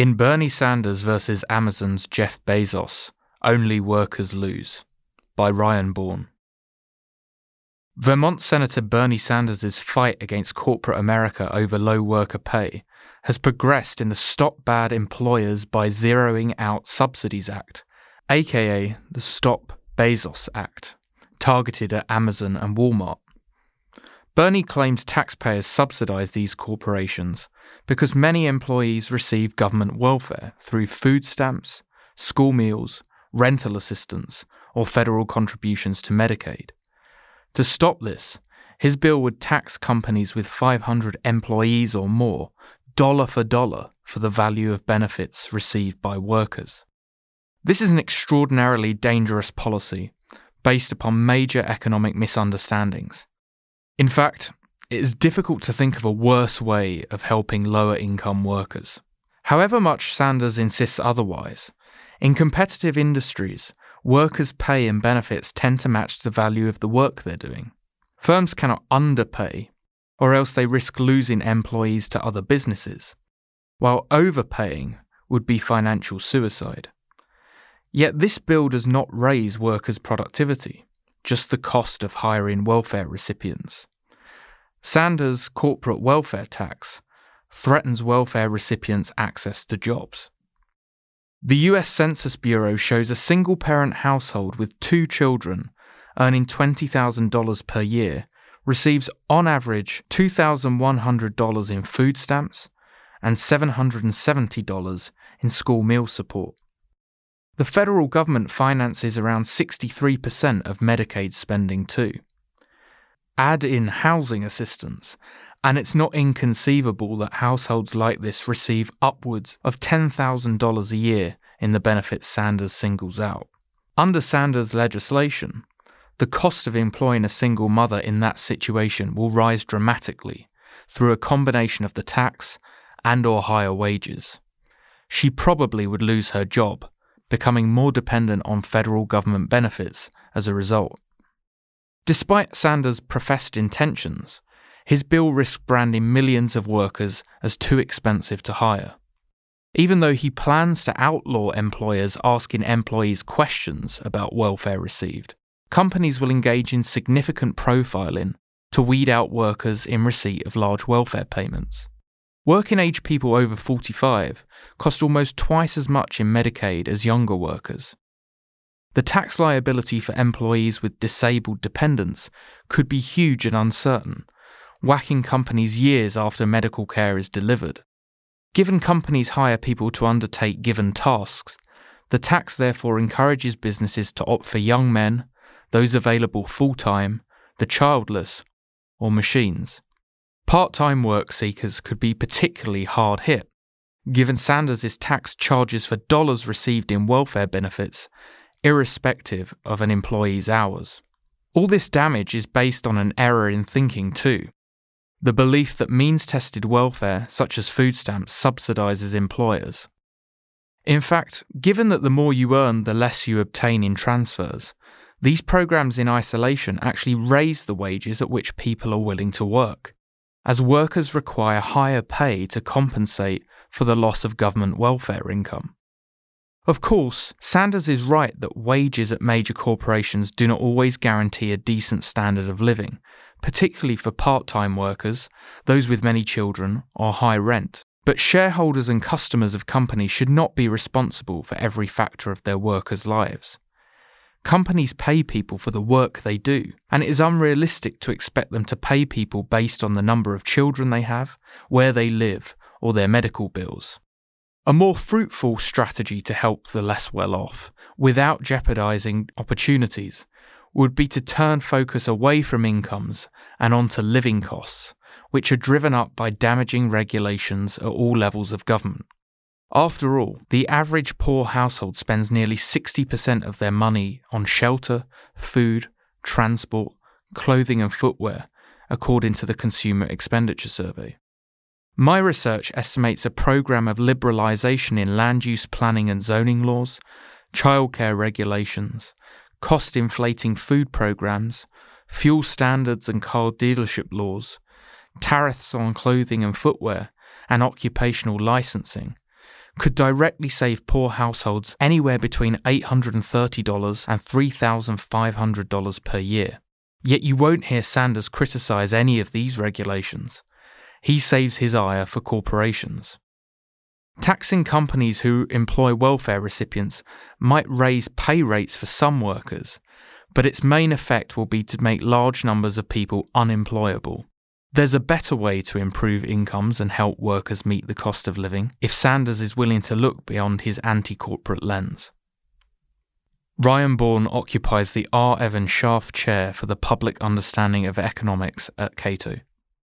In Bernie Sanders versus Amazon's Jeff Bezos, Only Workers Lose, by Ryan Bourne. Vermont Senator Bernie Sanders' fight against corporate America over low worker pay has progressed in the Stop Bad Employers by Zeroing Out Subsidies Act, aka the Stop Bezos Act, targeted at Amazon and Walmart. Bernie claims taxpayers subsidize these corporations because many employees receive government welfare through food stamps, school meals, rental assistance, or federal contributions to Medicaid. To stop this, his bill would tax companies with 500 employees or more, dollar for the value of benefits received by workers. This is an extraordinarily dangerous policy, based upon major economic misunderstandings. In fact, it is difficult to think of a worse way of helping lower-income workers. However much Sanders insists otherwise, in competitive industries, workers' pay and benefits tend to match the value of the work they're doing. Firms cannot underpay, or else they risk losing employees to other businesses, while overpaying would be financial suicide. Yet this bill does not raise workers' productivity, just the cost of hiring welfare recipients. Sanders' corporate welfare tax threatens welfare recipients' access to jobs. The U.S. Census Bureau shows a single-parent household with 2 children earning $20,000 per year receives on average $2,100 in food stamps and $770 in school meal support. The federal government finances around 63% of Medicaid spending too. Add in housing assistance, and it's not inconceivable that households like this receive upwards of $10,000 a year in the benefits Sanders singles out. Under Sanders' legislation, the cost of employing a single mother in that situation will rise dramatically through a combination of the tax and/or higher wages. She probably would lose her job, becoming more dependent on federal government benefits as a result. Despite Sanders' professed intentions, his bill risks branding millions of workers as too expensive to hire. Even though he plans to outlaw employers asking employees questions about welfare received, companies will engage in significant profiling to weed out workers in receipt of large welfare payments. Working-age people over 45 cost almost twice as much in Medicaid as younger workers. The tax liability for employees with disabled dependents could be huge and uncertain, whacking companies years after medical care is delivered. Given companies hire people to undertake given tasks, the tax therefore encourages businesses to opt for young men, those available full-time, the childless, or machines. Part-time work seekers could be particularly hard hit, given Sanders' tax charges for dollars received in welfare benefits, irrespective of an employee's hours. All this damage is based on an error in thinking too. The belief that means-tested welfare, such as food stamps, subsidises employers. In fact, given that the more you earn, the less you obtain in transfers, these programs in isolation actually raise the wages at which people are willing to work, as workers require higher pay to compensate for the loss of government welfare income. Of course, Sanders is right that wages at major corporations do not always guarantee a decent standard of living, particularly for part-time workers, those with many children, or high rent. But shareholders and customers of companies should not be responsible for every factor of their workers' lives. Companies pay people for the work they do, and it is unrealistic to expect them to pay people based on the number of children they have, where they live, or their medical bills. A more fruitful strategy to help the less well-off, without jeopardising opportunities, would be to turn focus away from incomes and onto living costs, which are driven up by damaging regulations at all levels of government. After all, the average poor household spends nearly 60% of their money on shelter, food, transport, clothing and footwear, according to the Consumer Expenditure Survey. My research estimates a program of liberalisation in land use planning and zoning laws, childcare regulations, cost-inflating food programs, fuel standards and car dealership laws, tariffs on clothing and footwear, and occupational licensing could directly save poor households anywhere between $830 and $3,500 per year. Yet you won't hear Sanders criticise any of these regulations. He saves his ire for corporations. Taxing companies who employ welfare recipients might raise pay rates for some workers, but its main effect will be to make large numbers of people unemployable. There's a better way to improve incomes and help workers meet the cost of living if Sanders is willing to look beyond his anti-corporate lens. Ryan Bourne occupies the R. Evan Scharf Chair for the Public Understanding of Economics at Cato.